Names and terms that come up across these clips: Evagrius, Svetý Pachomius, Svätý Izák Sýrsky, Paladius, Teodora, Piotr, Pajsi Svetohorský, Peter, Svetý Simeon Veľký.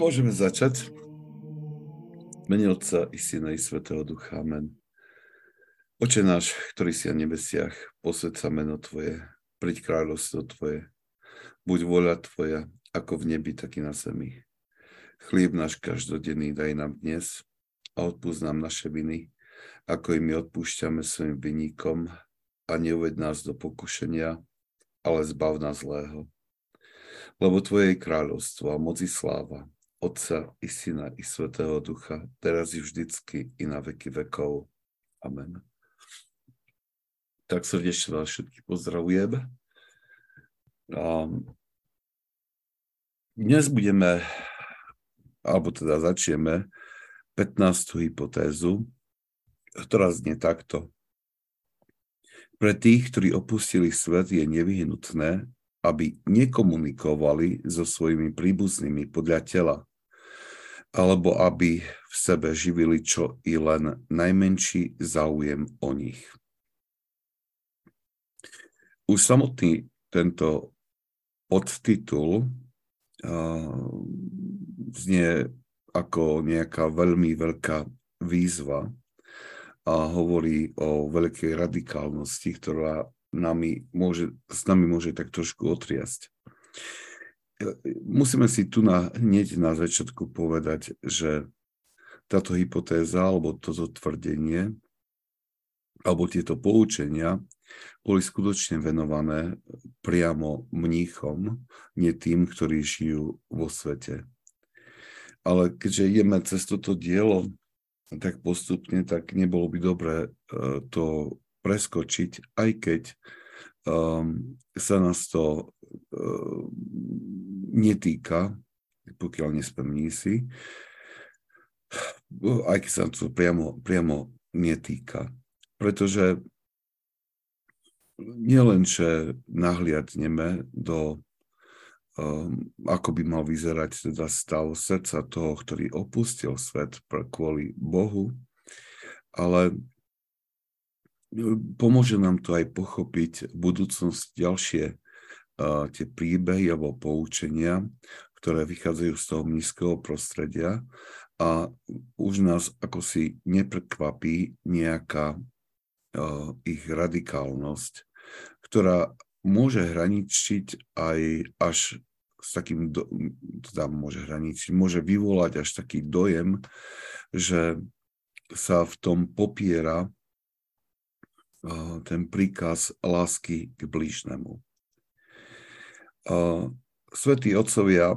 Môžeme začať. Mene Otca i Syna i Svätého Ducha. Amen. Oče náš, ktorý si na nebesiach, posväť sa meno Tvoje, príď kráľovstvo Tvoje, buď vôľa Tvoja, ako v nebi, tak i na zemi. Chlieb náš každodenný daj nám dnes a odpúsť nám naše viny, ako i my odpúšťame svojim vinníkom a neuveď nás do pokušenia, ale zbav nás zlého. Lebo Tvoje je kráľovstvo a moc i sláva, Otca i Syna i Svätého Ducha, teraz i vždycky i na veky vekov. Amen. Tak srdečne vás všetky pozdravujem. Dnes budeme, alebo teda začneme 15. hypotézu, ktorá znie takto. Pre tých, ktorí opustili svet, je nevyhnutné, aby nekomunikovali so svojimi príbuznými podľa tela, alebo aby v sebe živili čo i len najmenší záujem o nich. Už samotný tento podtitul znie ako nejaká veľmi veľká výzva a hovorí o veľkej radikálnosti, ktorá s nami môže tak trošku otriasť. Musíme si tu hneď na začiatku povedať, že táto hypotéza alebo toto tvrdenie alebo tieto poučenia boli skutočne venované priamo mníchom, nie tým, ktorí žijú vo svete. Ale keďže ideme cez toto dielo tak postupne, tak nebolo by dobré to preskočiť, aj keď sa nás to netýka, pokiaľ nespomní si, aj keď sa to priamo netýka. Pretože nielen, že nahliadneme do, ako by mal vyzerať teda stav srdca toho, ktorý opustil svet kvôli Bohu, ale pomôže nám to aj pochopiť v budúcnosti ďalšie tie príbehy alebo poučenia, ktoré vychádzajú z toho mníškeho prostredia a už nás akosi neprekvapí nejaká ich radikálnosť, ktorá môže hraničiť aj až s takým, môže vyvolať až taký dojem, že sa v tom popiera ten príkaz lásky k blížnemu. Svätí otcovia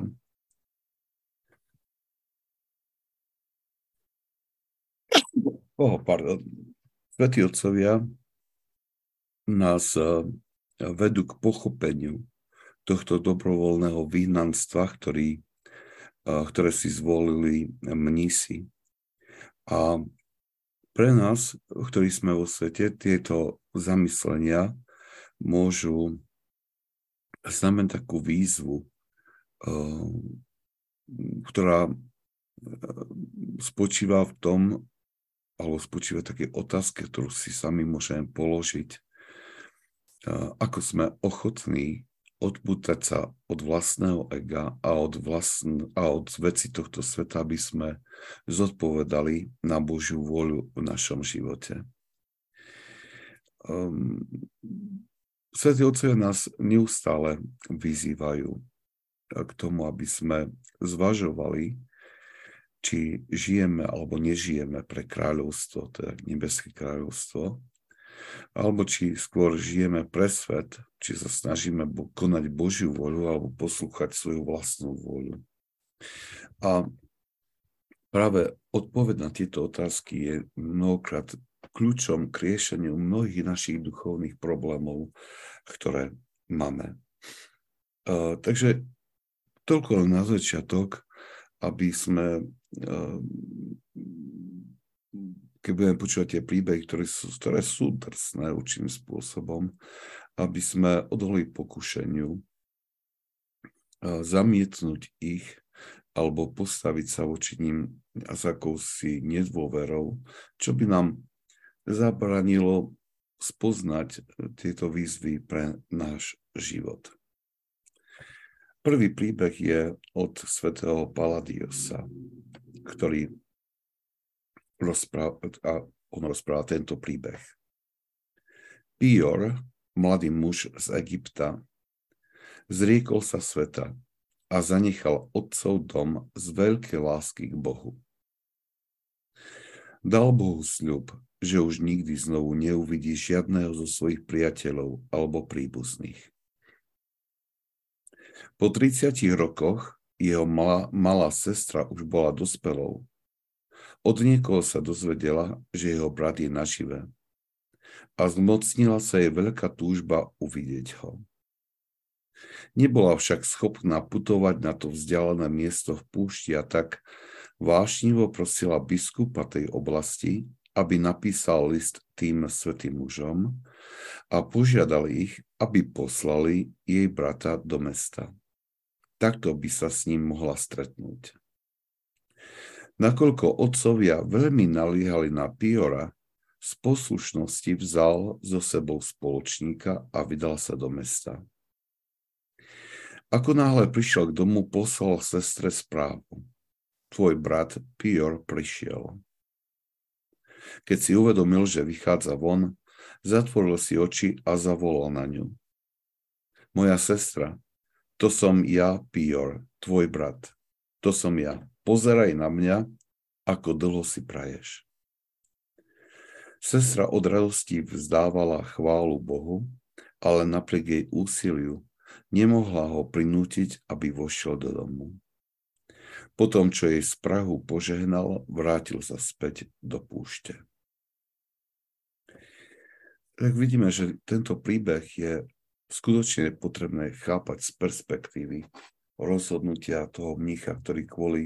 Svätí otcovia nás vedú k pochopeniu tohto dobrovoľného vyhnanstva, ktoré si zvolili mnísi. A pre nás, ktorí sme vo svete, tieto zamyslenia môžu znamenať takú výzvu, ktorá spočíva v tom, alebo spočíva v takej otázke, ktorú si sami môžeme položiť. Ako sme ochotní odpútať sa od vlastného ega a od veci tohto sveta, aby sme zodpovedali na Božiu vôľu v našom živote. Svätí otcovia nás neustále vyzývajú k tomu, aby sme zvažovali, či žijeme alebo nežijeme pre kráľovstvo, teda nebeské kráľovstvo, alebo či skôr žijeme pre svet, či sa snažíme konať Božiu vôľu alebo poslúchať svoju vlastnú vôľu. A práve odpoveď na tieto otázky je mnohokrát kľúčom k riešeniu mnohých našich duchovných problémov, ktoré máme. Takže toľko na začiatok, aby sme... keď budeme počúvať tie príbehy, ktoré sú drsné určitým spôsobom, aby sme odolali pokušeniu zamietnúť ich alebo postaviť sa voči nim s akousi nedôverou, čo by nám zabránilo spoznať tieto výzvy pre náš život. Prvý príbeh je od svätého Paladiusa, ktorý rozpráva tento príbeh. Piotr, mladý muž z Egypta, zriekol sa sveta a zanechal otcov dom z veľkej lásky k Bohu. Dal Bohu sľub, že už nikdy znovu neuvidí žiadného zo svojich priateľov alebo príbuzných. Po 30 rokoch jeho malá sestra už bola dospelou. Od niekoho sa dozvedela, že jeho brat je nažive a zmocnila sa jej veľká túžba uvidieť ho. Nebola však schopná putovať na to vzdialené miesto v púšti a tak vášnivo prosila biskupa tej oblasti, aby napísal list tým svätým mužom a požiadal ich, aby poslali jej brata do mesta. Takto by sa s ním mohla stretnúť. Nakoľko otcovia veľmi naliehali na Piora, z poslušnosti vzal so sebou spoločníka a vydal sa do mesta. Ako náhle prišiel k domu, poslal sestre správu. Tvoj brat Pior prišiel. Keď si uvedomil, že vychádza von, zatvoril si oči a zavolal na ňu. Moja sestra, to som ja, Pior, tvoj brat. To som ja. Pozeraj na mňa, ako dlho si praješ. Sestra od radosti vzdávala chválu Bohu, ale napriek jej úsiliu nemohla ho prinútiť, aby vošiel do domu. Potom, čo jej z prahu požehnal, vrátil sa späť do púšte. Tak vidíme, že tento príbeh je skutočne potrebné chápať z perspektívy rozhodnutia toho mnícha, ktorý kvôli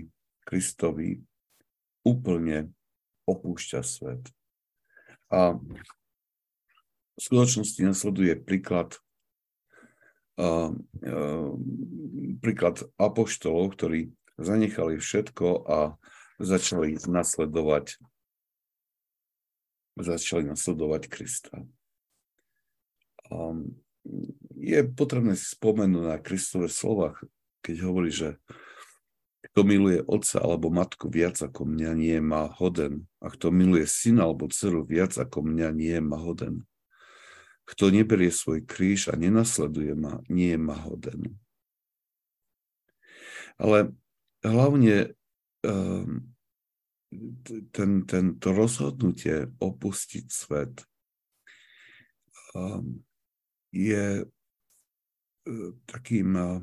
Kristovi úplne opúšťa svet. A v skutočnosti nasleduje príklad apoštolov, ktorí zanechali všetko a začali nasledovať Krista. Je potrebné si spomenúť na Kristove slová, keď hovorí, že kto miluje otca alebo matku viac ako mňa, nie má hoden. A kto miluje syna alebo dceru viac ako mňa, nie má hoden. Kto neberie svoj kríž a nenasleduje ma, nie je ma hoden. Ale hlavne to rozhodnutie opustiť svet je takým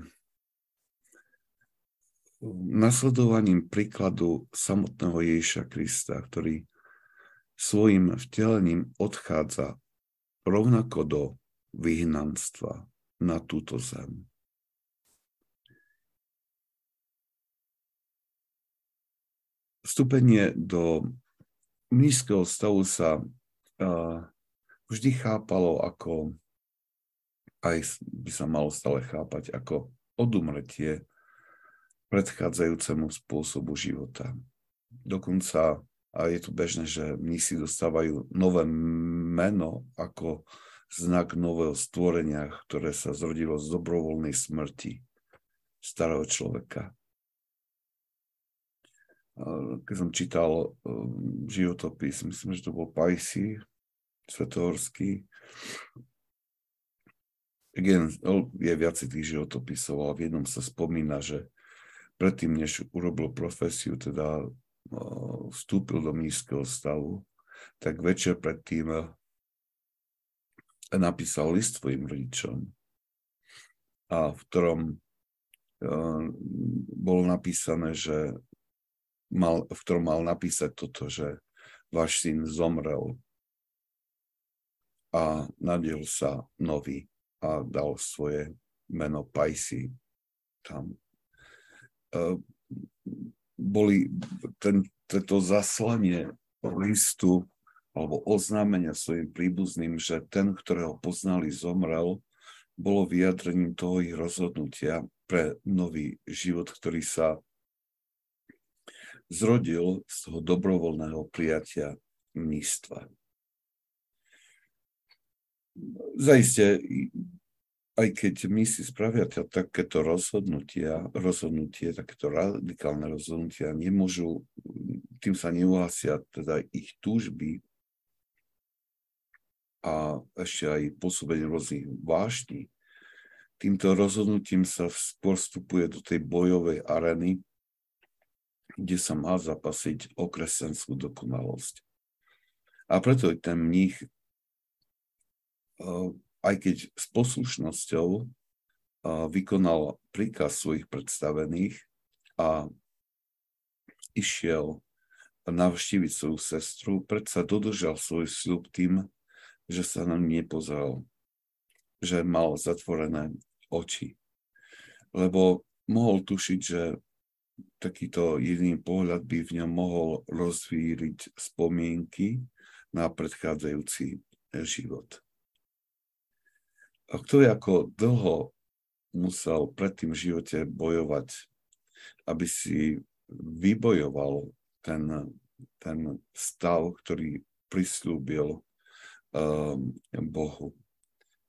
nasledovaním príkladu samotného Ježiša Krista, ktorý svojim vtelením odchádza rovnako do vyhnanstva na túto zem. Vstúpenie do mníšskeho stavu sa vždy chápalo ako, aj by sa malo stále chápať, ako odumretie predchádzajúcemu spôsobu života. Dokonca a je to bežné, že mnísi dostávajú nové meno ako znak nového stvorenia, ktoré sa zrodilo z dobrovoľnej smrti starého človeka. Keď som čítal životopis, myslím, že to bol Pajsi Svetohorský. Je viacej tých životopisov, ale v jednom sa spomína, že predtým, než urobil profesiu, teda vstúpil do mníšskeho stavu, tak večer predtým napísal list svojim rodičom, a v ktorom bolo napísané, že v ktorom mal napísať toto, že váš syn zomrel a nadiel sa nový a dal svoje meno Pajsi tam. Boli toto zaslanie listu alebo oznámenia svojim príbuzným, že ten, ktorého poznali, zomrel, bolo vyjadrením toho ich rozhodnutia pre nový život, ktorý sa zrodil z toho dobrovoľného prijatia mníctva. Zaiste aj keď my si spravia takéto rozhodnutie, takéto radikálne rozhodnutia, nemôžu, tým sa neuhasia teda ich túžby a ešte aj pôsobenie rôznych vášní. Týmto rozhodnutím sa skôr vstupuje do tej bojovej arény, kde sa má zapasiť o kresťanskú dokonalosť. A preto ten mních, aj keď s poslušnosťou vykonal príkaz svojich predstavených a išiel navštíviť svoju sestru, predsa dodržal svoj sľub tým, že sa na mňa nepozeral, že mal zatvorené oči. Lebo mohol tušiť, že takýto jediný pohľad by v ňom mohol rozvíriť spomienky na predchádzajúci život. A kto ako dlho musel pred tým živote bojovať, aby si vybojoval ten stav, ktorý prislúbil Bohu.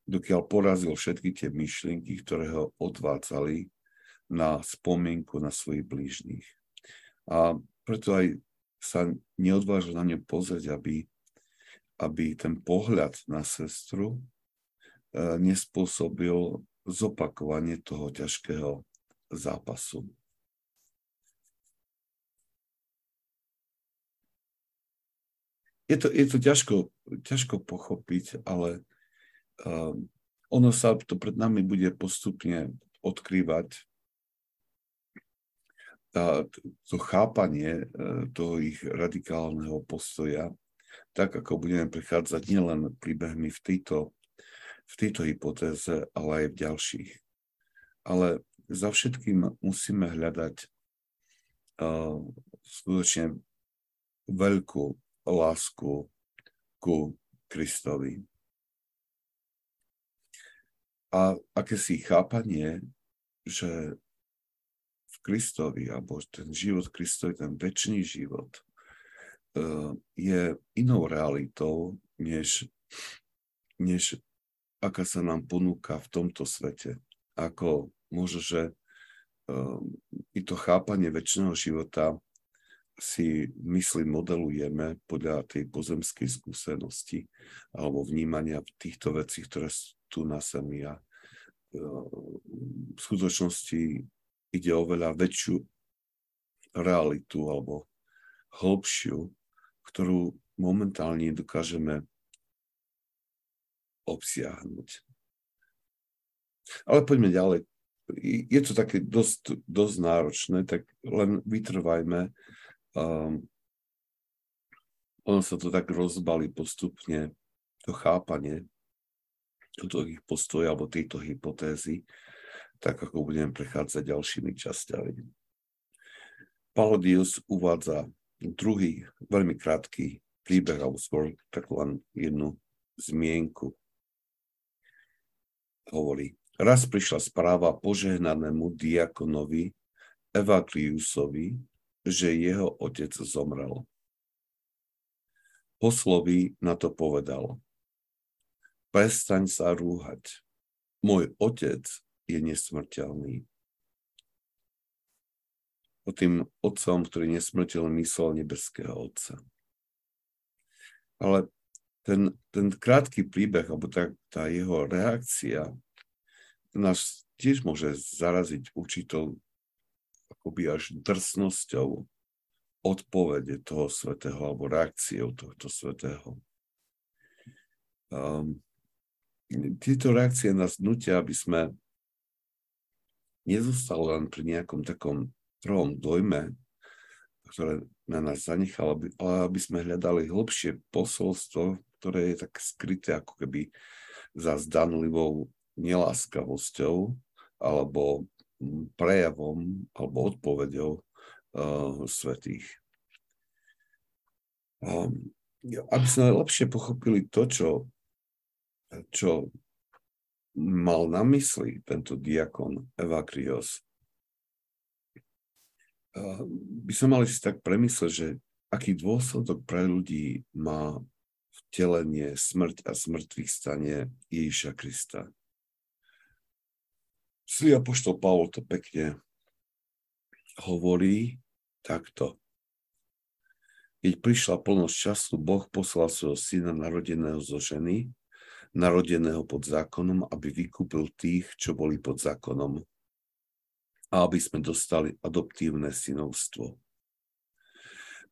Dokiaľ porazil všetky tie myšlienky, ktoré ho odvádzali na spomienku na svojich blížnych. A preto aj sa neodvážil na ňu pozrieť, aby ten pohľad na sestru nespôsobil zopakovanie toho ťažkého zápasu. Je to ťažko pochopiť, ale ono sa to pred nami bude postupne odkrývať. To chápanie toho ich radikálneho postoja, tak ako budeme prechádzať nielen príbehmi v tejto hypotéze, ale aj v ďalších. Ale za všetkým musíme hľadať skutočne veľkú lásku ku Kristovi. A akési chápanie, že v Kristovi, alebo ten život Kristovi, ten večný život, je inou realitou, než aká sa nám ponúka v tomto svete. Ako možno, že i to chápanie večného života si mysli modelujeme podľa tej pozemskej skúsenosti alebo vnímania týchto vecí, ktoré sú tu na zemi. A v skutočnosti ide o veľa väčšiu realitu alebo hĺbšiu, ktorú momentálne dokážeme obsiahnuť. Ale poďme ďalej. Je to také dosť náročné, tak len vytrvajme. Ono sa to tak rozbalí postupne, to chápanie toto ich postoja alebo tejto hypotézy, tak ako budeme prechádzať ďalšími časťami. Paladius uvádza druhý, veľmi krátky príbeh, alebo skôr tak len jednu zmienku. Hovorí, raz prišla správa požehnanému diakonovi Evagriusovi, že jeho otec zomrel. Poslovi na to povedal, prestaň sa rúhať, môj otec je nesmrteľný. O tým otcom, ktorý nesmrteľný, myslel nebeského otca. Ale ten krátky príbeh, alebo tá jeho reakcia nás tiež môže zaraziť určitou akoby až drsnosťou odpovede toho svätého alebo reakciou tohto svätého. Tieto reakcie nás nutia, aby sme nezostali len pri nejakom takom trhom dojme, ktoré na nás zanechal, ale aby sme hľadali hlbšie posolstvo, ktoré je tak skryté ako keby za zdanlivou neláskavosťou alebo prejavom alebo odpoveďou svätých. Aby sme lepšie pochopili to, čo mal na mysli tento diakon Evagrius, by sme mali si tak premysleť, že aký dôsledok pre ľudí má vtelenie, smrť a smrtvých stane Ježiša Krista. Svätý apoštol Pavol to pekne hovorí takto. Keď prišla plnosť času, Boh poslal svojho syna narodeného zo ženy, narodeného pod zákonom, aby vykúpil tých, čo boli pod zákonom a aby sme dostali adoptívne synovstvo.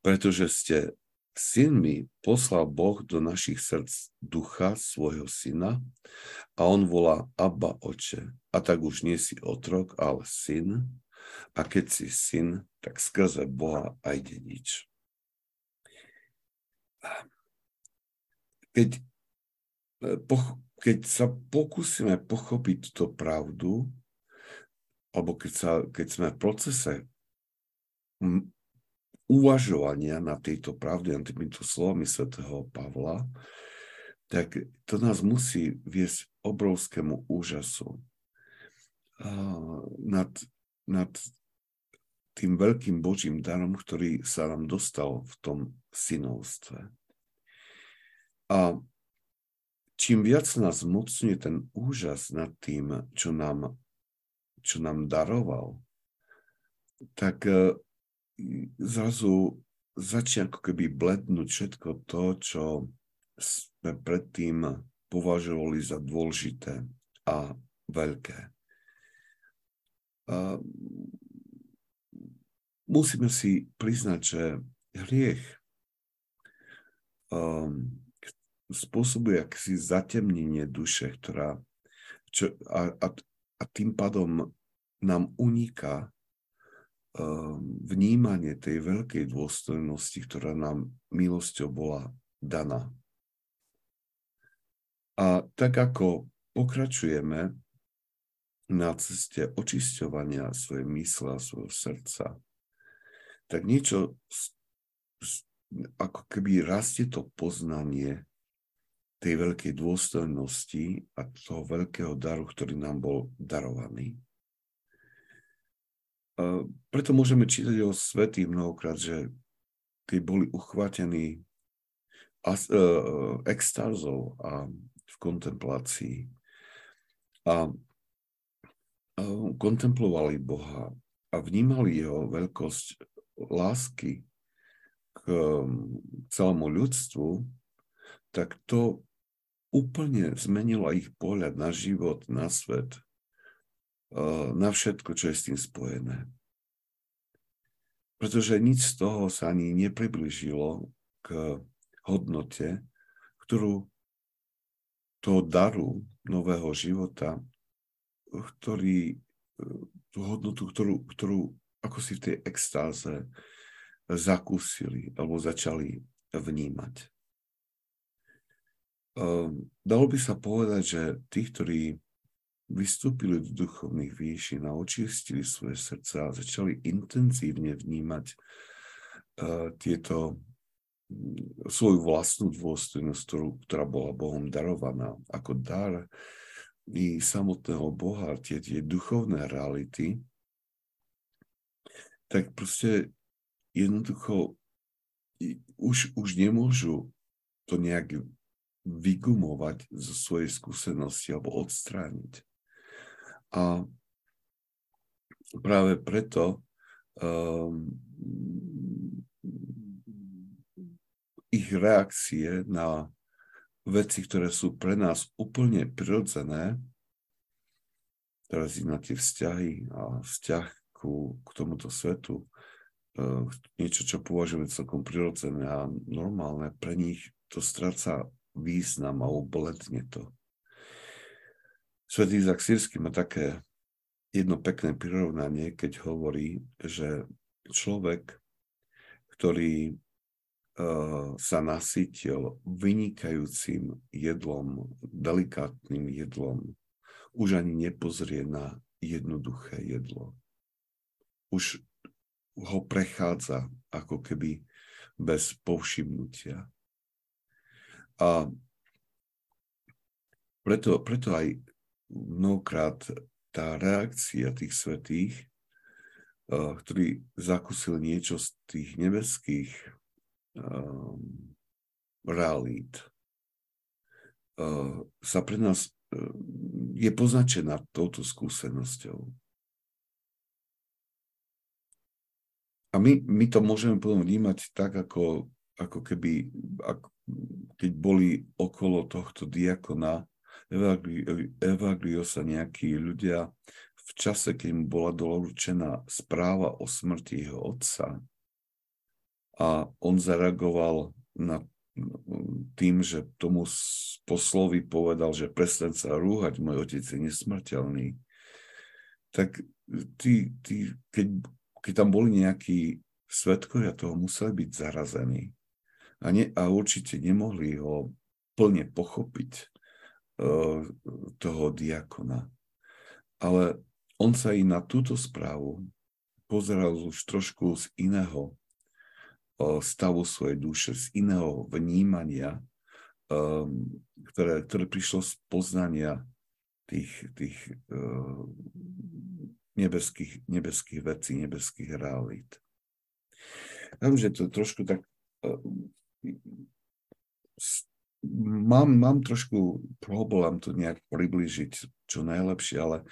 Pretože ste synmi, poslal Boh do našich srdc ducha svojho syna a on volá Abba, oče. A tak už nie si otrok, ale syn. A keď si syn, tak skrze Boha aj dedič. Keď sa pokúsime pochopiť túto pravdu, alebo keď sme v procese uvažovania na tejto pravde, na týmito slovami svätého Pavla, tak to nás musí viesť obrovskému úžasu nad tým veľkým Božím darom, ktorý sa nám dostal v tom synovstve. A čím viac nás mocňuje ten úžas nad tým, čo nám daroval, tak zrazu začne ako keby blednúť všetko to, čo sme predtým považovali za dôležité a veľké. A musíme si priznať, že hriech spôsobuje akési zatemnenie duše, ktorá tým pádom nám uniká vnímanie tej veľkej dôstojnosti, ktorá nám milosťou bola daná. A tak ako pokračujeme na ceste očisťovania svojej mysle a svojho srdca, tak niečo ako keby rastie to poznanie tej veľkej dôstojnosti a toho veľkého daru, ktorý nám bol darovaný. Preto môžeme čítať o svätých mnohokrát, že keď boli uchvátení extázou a v kontemplácii a kontemplovali Boha a vnímali jeho veľkosť lásky k celému ľudstvu, tak to úplne zmenilo ich pohľad na život, na svet, na všetko, čo je s tým spojené. Pretože nič z toho sa ani nepriblížilo k hodnote, ktorú toho daru nového života, tú hodnotu, ktorú ako si v tej extáze zakúsili alebo začali vnímať. Dalo by sa povedať, že tí, ktorí vystúpili do duchovných výšin a očistili svoje srdce a začali intenzívne vnímať svoju vlastnú dôstojnosť, ktorá bola Bohom darovaná ako dar i samotného Boha, tie duchovné reality, tak proste jednoducho už nemôžu to nejak vygumovať zo svojej skúsenosti alebo odstrániť. A práve preto ich reakcie na veci, ktoré sú pre nás úplne prirodzené, teraz i na tie vzťahy a vzťah k tomuto svetu, niečo, čo považujeme celkom prirodzené a normálne, pre nich to stráca význam a obledne to. Svätý Izák Sýrsky má také jedno pekné prirovnanie, keď hovorí, že človek, ktorý sa nasýtil vynikajúcim jedlom, delikátnym jedlom, už ani nepozrie na jednoduché jedlo. Už ho prechádza ako keby bez povšimnutia. A preto aj mnohokrát tá reakcia tých svätých, ktorí zakúsili niečo z tých nebeských realít, sa pre nás je poznačená touto skúsenosťou. A my to môžeme potom vnímať tak, ako keď boli okolo tohto diakona Evagriosa nejakí ľudia v čase, keď mu bola doručená správa o smrti jeho otca, a on zareagoval na tým, že tomu poslovi povedal, že prestaň sa rúhať, môj otec je nesmrteľný. Tak keď tam boli nejakí svedkovia, toho museli byť zarazení. A určite nemohli ho plne pochopiť, toho diakona. Ale on sa i na túto správu pozeral už trošku z iného stavu svojej duše, z iného vnímania, ktoré prišlo z poznania tých nebeských vecí, nebeských realít. Takže to trošku tak... Mám trošku problém to nejak priblížiť čo najlepšie, ale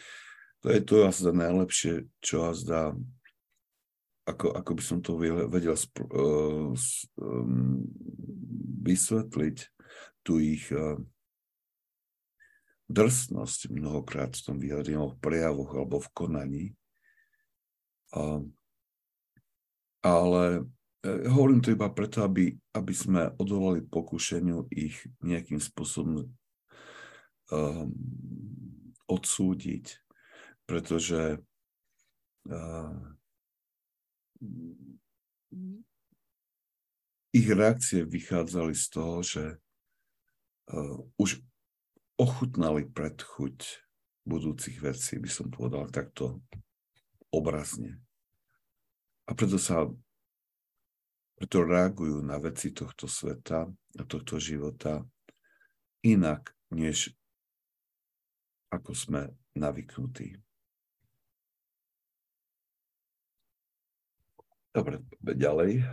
to je to azda najlepšie, čo azda... Ako by som to vedel vysvetliť, tú ich drsnosť mnohokrát v tom vyjadrení, v prejavoch alebo v konaní. Ale hovorím to iba preto, aby sme odolali pokušeniu ich nejakým spôsobom odsúdiť, pretože... ich reakcie vychádzali z toho, že už ochutnali predchuť budúcich vecí, by som povedal takto obrazne. A preto reagujú na veci tohto sveta a tohto života inak, než ako sme navyknutí. Dobre, ďalej.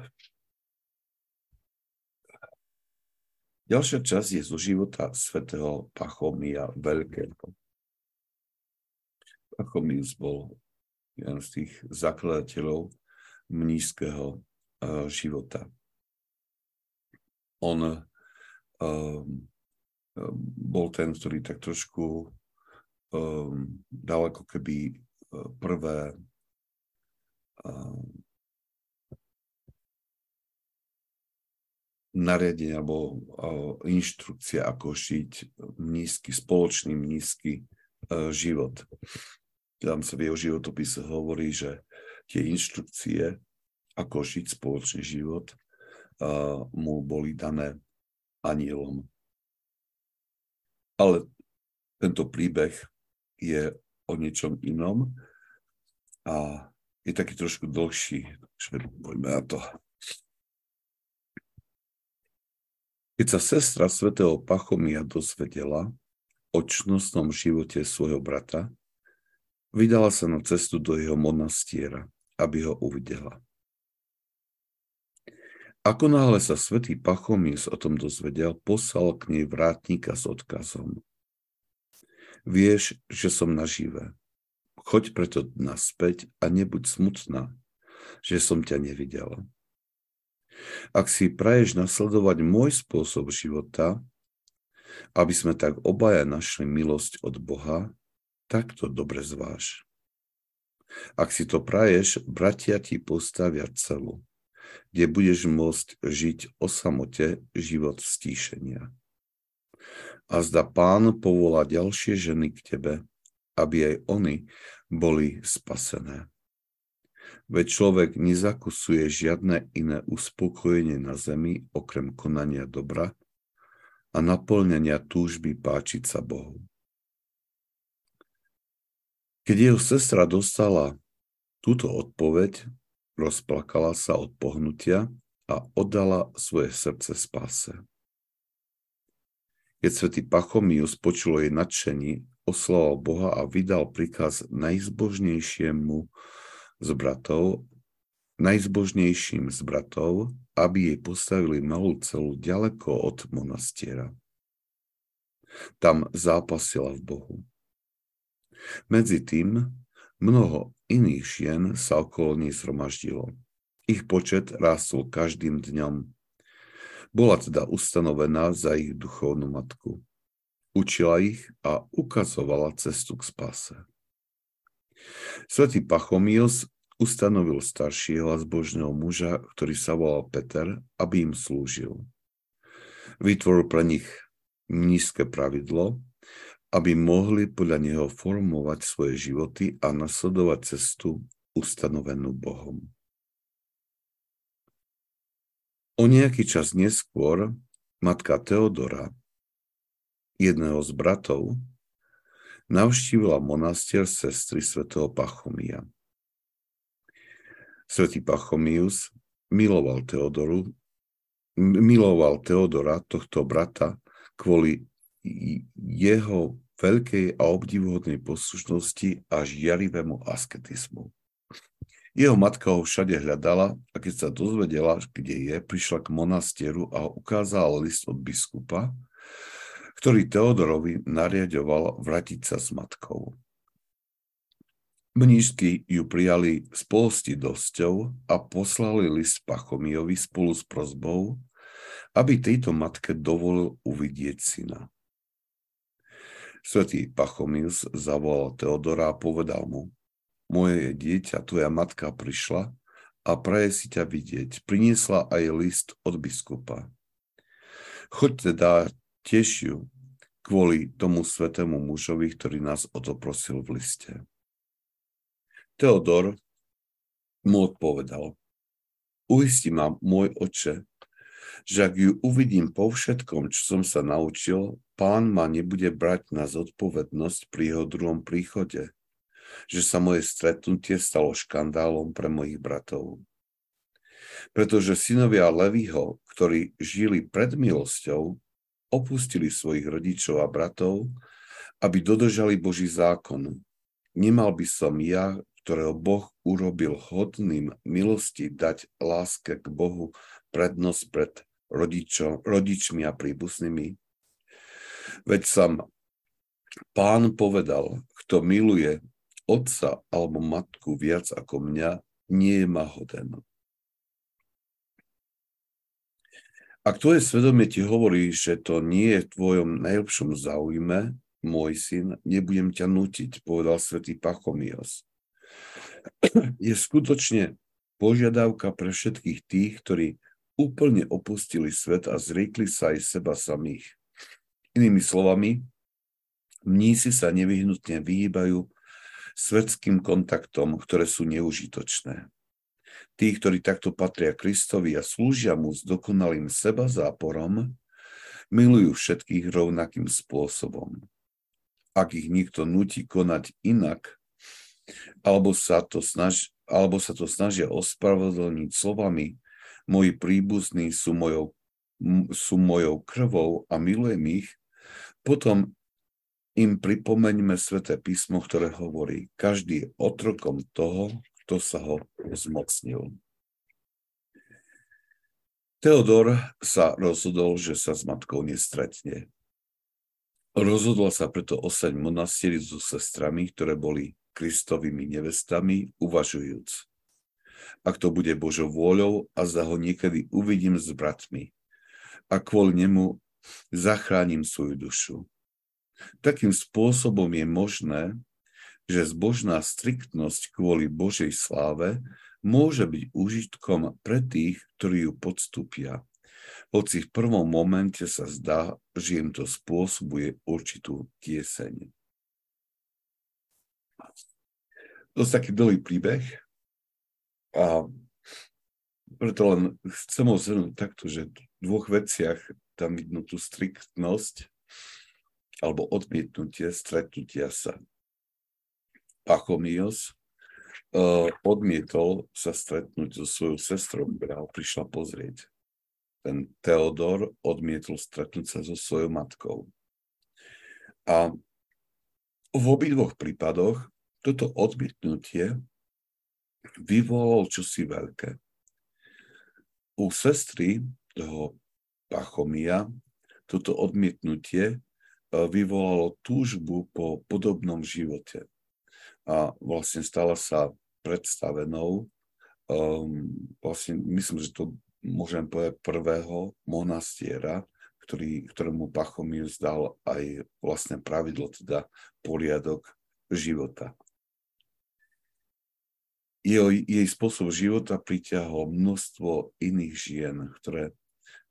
Ďalšia časť je zo života svätého Pachomia Veľkého. Pachomius bol jeden z tých zakladateľov mníšskeho života. On bol ten, ktorý tak trošku dal ako keby prvé nariadenie alebo inštrukcia, ako žiť spoločný mníšsky život. Tam sa v jeho životopise hovorí, že tie inštrukcie, ako žiť spoločný život, mu boli dané anjelom. Ale tento príbeh je o niečom inom a je taký trošku dlhší, že poďme na to. Keď sa sestra svätého Pachomia dozvedela o čnostnom živote svojho brata, vydala sa na cestu do jeho monastiera, aby ho uvidela. Akonáhle sa svätý Pachomius o tom dozvedel, poslal k nej vrátnika s odkazom: Vieš, že som naživé. Choď preto naspäť a nebuď smutná, že som ťa nevidela. Ak si praješ nasledovať môj spôsob života, aby sme tak obaja našli milosť od Boha, tak to dobre zváž. Ak si to praješ, bratia ti postavia celu, kde budeš môcť žiť o samote život stíšenia. A zda Pán povolá ďalšie ženy k tebe, aby aj oni boli spasené. Veď človek nezakusuje žiadne iné uspokojenie na zemi, okrem konania dobra a naplňania túžby páčiť sa Bohu. Keď jeho sestra dostala túto odpoveď, rozplakala sa od pohnutia a oddala svoje srdce spáse. Keď svätý Pachomius počul jej nadšení, oslavoval Boha a vydal príkaz najzbožnejším z bratov, aby jej postavili malú celu ďaleko od monastiera. Tam zápasila v Bohu. Medzi tým mnoho iných žien sa okolo nej zhromaždilo. Ich počet rástol každým dňom. Bola teda ustanovená za ich duchovnú matku. Učila ich a ukazovala cestu k spáse. Svetý Pachomius ustanovil staršieho a zbožného muža, ktorý sa volal Peter, aby im slúžil. Vytvoril pre nich nízke pravidlo, aby mohli podľa neho formovať svoje životy a nasledovať cestu ustanovenú Bohom. O nejaký čas neskôr matka Teodora, jedného z bratov, navštívila monastier sestry svätého Pachomia. Svätý Pachomius miloval Teodora, tohto brata, kvôli jeho veľkej a obdivuhodnej poslušnosti a žiarivému asketizmu. Jeho matka ho všade hľadala a keď sa dozvedela, kde je, prišla k monastieru a ukázala list od biskupa, ktorý Teodorovi nariaďoval vrátiť sa s matkou. Mníšky ju prijali s polstidosťou a poslali list Pachomiovi spolu s prosbou, aby tejto matke dovolil uvidieť syna. Svätý Pachomius zavolal Teodora a povedal mu: Moje dieťa, tvoja matka prišla a praje si ťa vidieť. Priniesla aj list od biskupa. Choď teda tiež ju kvôli tomu svätému mužovi, ktorý nás o to prosil v liste. Teodor mu odpovedal: Uisti ma, môj otče, že ak ju uvidím po všetkom, čo som sa naučil, Pán ma nebude brať na zodpovednosť pri jeho druhom príchode, že sa moje stretnutie stalo škandálom pre mojich bratov. Pretože synovia Leviho, ktorí žili pred milosťou, opustili svojich rodičov a bratov, aby dodržali Boží zákon. Nemal by som ja, ktorého Boh urobil hodným milosti, dať láske k Bohu prednosť pred rodičmi a príbuznými? Veď sám Pán povedal: kto miluje otca alebo matku viac ako mňa, nie je ma hoden. Ak tvoje svedomie ti hovorí, že to nie je v tvojom najlepšom záujme, môj syn, nebudem ťa nútiť, povedal svätý Pachomius. Je skutočne požiadavka pre všetkých tých, ktorí úplne opustili svet a zriekli sa aj seba samých. Inými slovami, mnísi sa nevyhnutne vyhýbajú svetským kontaktom, ktoré sú neužitočné. Tí, ktorí takto patria Kristovi a slúžia mu s dokonalým sebazáporom, milujú všetkých rovnakým spôsobom. Ak ich niekto núti konať inak, alebo sa to snažia ospravedlniť slovami: moji príbuzní sú mojou krvou a milujem ich, potom im pripomeňme Sväté písmo, ktoré hovorí: každý je otrokom toho, kto sa ho zmocnil. Teodor sa rozhodol, že sa s matkou nestretne. Rozhodla sa preto ostať v monastieri so sestrami, ktoré boli Kristovými nevestami, uvažujúc: ak to bude Božou vôľou, a za ho niekedy uvidím s bratmi a kvôli nemu zachránim svoju dušu. Takým spôsobom je možné, že zbožná striktnosť kvôli Božej sláve môže byť úžitkom pre tých, ktorí ju podstúpia, hoci v prvom momente sa zdá, že im to spôsobuje určitú tieseň. Dosť taký dlhý príbeh, a preto len chcem ho zhrnúť takto, že v dvoch veciach tam vidno tú striktnosť alebo odmietnutie stretnutia sa. Pachomius odmietol sa stretnúť so svojou sestrou, ktorá ho prišla pozrieť. Ten Teodor odmietol stretnúť sa so svojou matkou. A v obidvoch prípadoch toto odmietnutie vyvolalo čosi veľké. U sestry toho Pachomia toto odmietnutie vyvolalo túžbu po podobnom živote. A vlastne stala sa predstavenou, vlastne myslím, že to môžem povedať prvého monastiera, ktorému Pachomius dal aj vlastne pravidlo, teda poriadok života. Jej spôsob života pritiahol množstvo iných žien, ktoré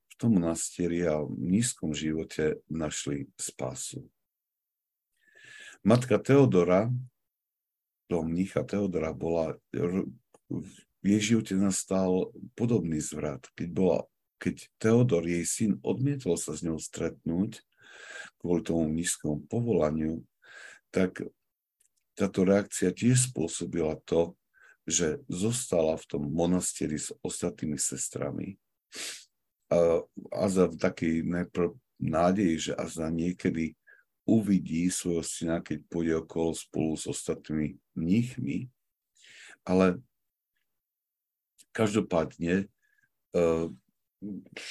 v tom monastieri a v nízkom živote našli spásu. Matka Teodora, mnícha Teodora, v jej živote nastal podobný zvrat. Keď Teodor, jej syn, odmietol sa s ňou stretnúť kvôli tomu nízkom povolaniu, tak táto reakcia tiež spôsobila to, že zostala v tom monastieri s ostatnými sestrami. A za takej najprv nádeji, že azda niekedy uvidí svojho syna, keď pôjde okolo spolu s ostatnými mníchmi. Ale každopádne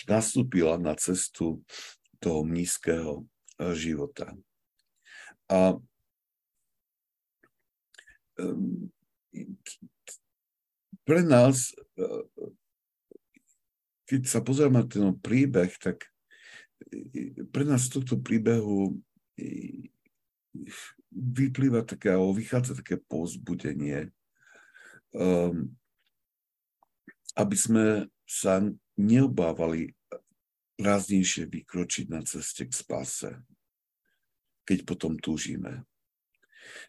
nastúpila na cestu toho mníškeho života. A pre nás, keď sa pozrieme na ten príbeh, tak pre nás z tohto príbehu vychádza také povzbudenie, aby sme sa neobávali prázdnejšie vykročiť na ceste k spáse, keď potom túžime.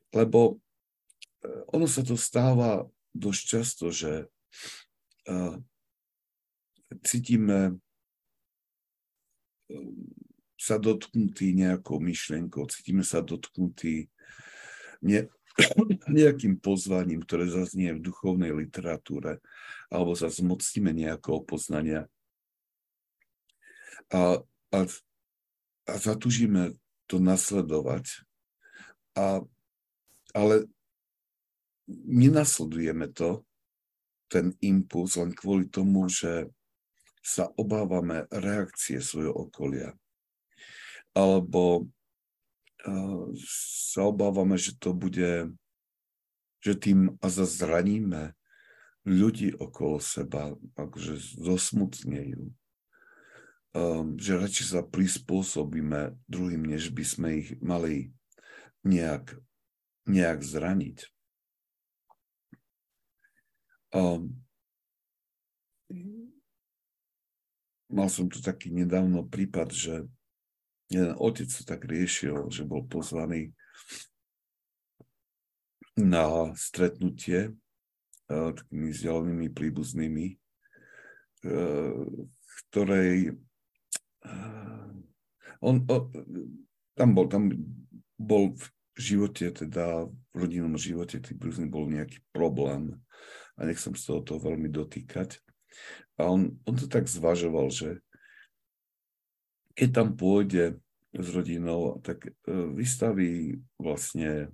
Lebo ono sa to stáva dosť často, že cítime sa dotknutí nejakou myšlienkou, cítime sa dotknutí nejakým pozvaním, ktoré zaznie v duchovnej literatúre, alebo sa zmocníme nejakého poznania a zatúžime to nasledovať. Ale nenasledujeme ten impuls len kvôli tomu, že sa obávame reakcie svojho okolia. Alebo sa obávame, že tým zraníme ľudí okolo seba, akože zosmutnejú. Že radšej sa prispôsobíme druhým, než by sme ich mali nejak zraniť. Mal som tu taký nedávno prípad, že jeden otec sa tak riešil, že bol pozvaný na stretnutie takými vzdialenými príbuznými, ktorej tam bol v živote, teda v rodinnom živote tých príbuzných bol nejaký problém. A nechcem sa toho veľmi dotýkať. A on to tak zvažoval, že keď tam pôjde s rodinou, tak vystaví vlastne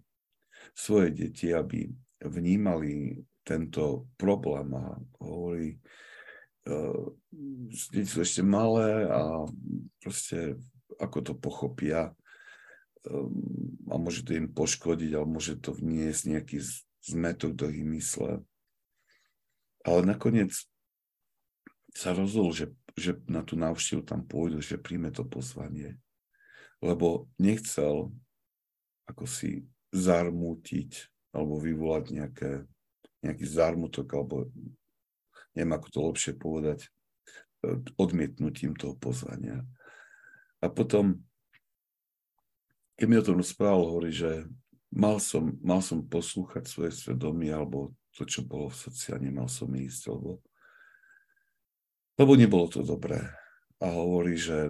svoje deti, aby vnímali tento problém. A hovorí, deti sú ešte malé a proste ako to pochopia a môže to im poškodiť, ale môže to vniesť nejaký zmetok do ich mysle. Ale nakoniec sa rozhodol, že na tú návštevu tam pôjdu, že príjme to pozvanie. Lebo nechcel ako si zarmútiť alebo vyvolať nejaký zarmutok, alebo neviem, ako to lepšie povedať, odmietnutím toho pozvania. A potom, keď mi o tom rozprával, hovorí, že mal som poslúchať svoje svedomie alebo to, čo bolo v srdci, nemal som ísť, lebo nebolo to dobré. A hovorí, že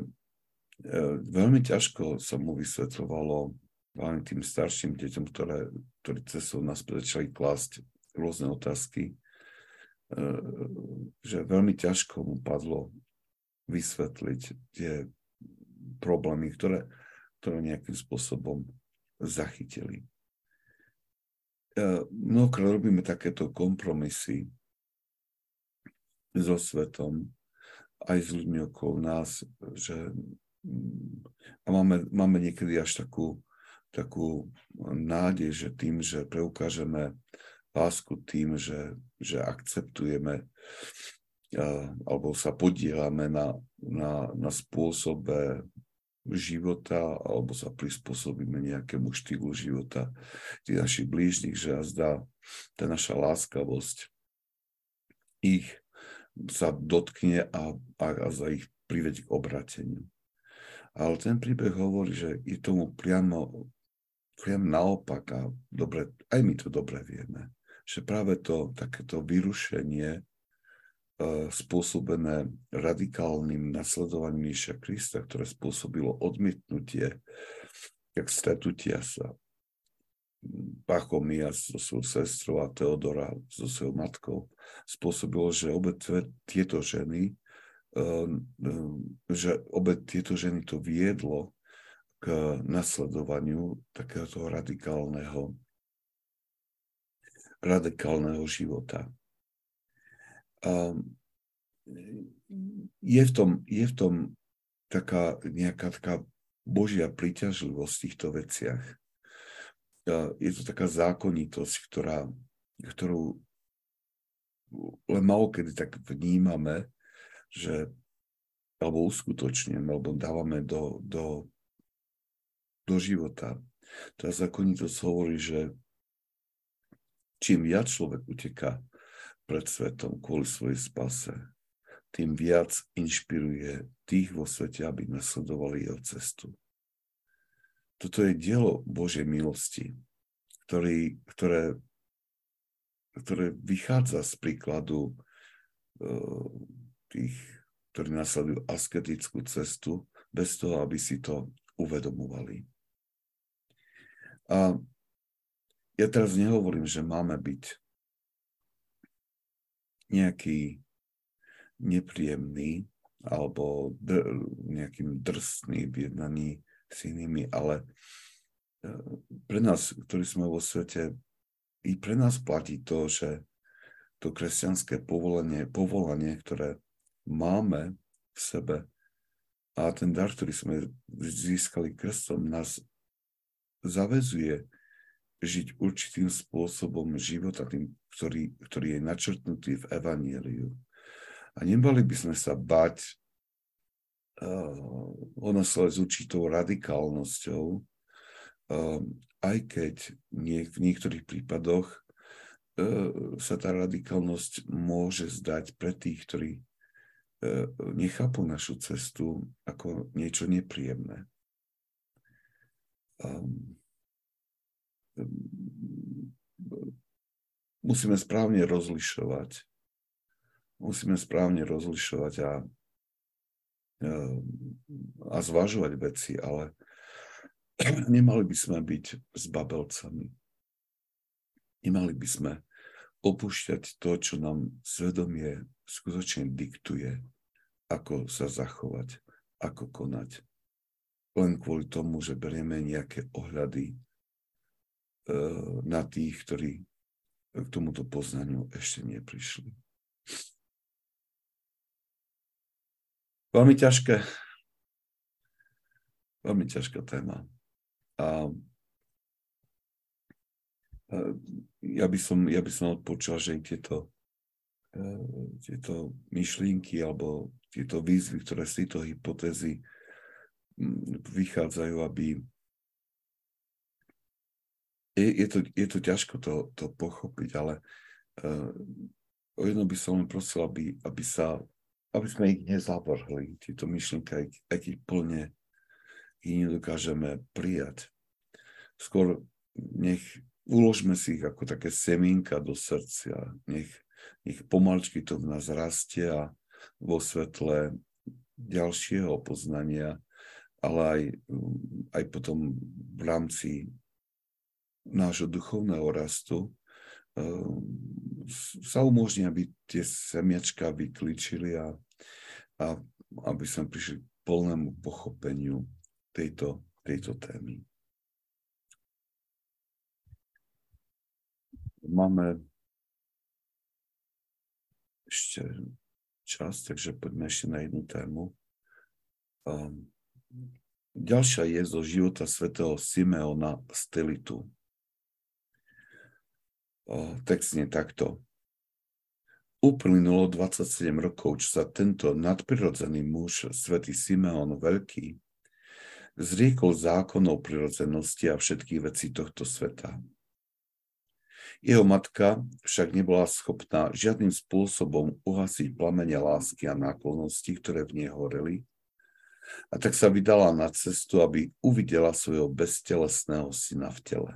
veľmi ťažko sa mu vysvetľovalo hlavne tým starším deťom, ktorí cestou nás začali klásť rôzne otázky, že veľmi ťažko mu padlo vysvetliť tie problémy, ktoré nejakým spôsobom zachytili. Mnohokrát robíme takéto kompromisy so svetom, aj s ľuďmi okolo nás, že A máme niekedy až takú nádej, že tým, že preukážeme lásku, tým, že akceptujeme alebo sa podielame na spôsobe života, alebo sa prispôsobíme nejakému štýlu života tých našich blížnych, že zdá tá naša láskavosť ich sa dotkne a za ich privedie k obrateniu. Ale ten príbeh hovorí, že je tomu priam naopak a dobre, aj my to dobre vieme, že práve takéto vyrušenie spôsobené radikálnym nasledovaním Ježiša Krista, ktoré spôsobilo odmietnutie jak stretnutia sa Pachomia so svojou sestrou a Teodora so svojou matkou, spôsobilo, že obe tieto ženy to viedlo k nasledovaniu takéhoto radikálneho života. Je v tom taká nejaká taká Božia príťažlivosť v týchto veciach. Je to taká zákonitosť, ktorú len malokedy tak vnímame, že alebo uskutočníme, alebo dávame do života. Tá zákonitosť hovorí, že čím viac človek uteká pred svetom kvôli svojej spase, tým viac inšpiruje tých vo svete, aby nasledovali jeho cestu. Toto je dielo Božej milosti, ktoré vychádza z príkladu tých, ktorí nasledujú asketickú cestu, bez toho, aby si to uvedomovali. A ja teraz nehovorím, že máme byť nejaký nepríjemný alebo nejakým drsný v jednaní s inými, ale pre nás, ktorí sme vo svete, i pre nás platí to, že to kresťanské povolanie, ktoré máme v sebe a ten dar, ktorý sme získali krstom, nás zaväzuje žiť určitým spôsobom života, tým, ktorý je načrtnutý v Evanjeliu. A nemali by sme sa bať o nasledovanie s určitou radikálnosťou, aj keď v niektorých prípadoch sa tá radikálnosť môže zdať pre tých, ktorí nechápu našu cestu ako niečo nepríjemné. Musíme správne rozlišovať. a zvažovať veci, ale nemali by sme byť zbabelcami. Nemali by sme opúšťať to, čo nám svedomie skutočne diktuje, ako sa zachovať, ako konať. Len kvôli tomu, že berieme nejaké ohľady na tých, ktorí k tomuto poznaniu ešte neprišli. Veľmi ťažká téma. A ja by som odpočal, že tieto myšlienky alebo tieto výzvy, ktoré z tejto hypotézy vychádzajú, aby Je to ťažko to pochopiť, ale o jedno by som len prosil, aby sme ich nezavrhli, tieto myšlienky, aj keď plne ich nedokážeme prijať. Skôr nech uložme si ich ako také semienka do srdcia, nech pomaličky to v nás rastie a vo svetle ďalšieho poznania, ale aj potom v rámci nášho duchovného rastu sa umožní, aby tie semiačka vyklíčili a aby sme prišli k plnému pochopeniu tejto témy. Máme ešte čas, takže poďme ešte na jednu tému. Ďalšia je zo života svätého Simeona z Telitu. Text nie takto. Uplynulo 27 rokov, čo sa tento nadprirodzený muž, svätý Simeon Veľký, zriekol zákonov prirodzenosti a všetkých vecí tohto sveta. Jeho matka však nebola schopná žiadnym spôsobom uhasiť plamene lásky a náklonnosti, ktoré v nej horeli, a tak sa vydala na cestu, aby uvidela svojho beztelesného syna v tele.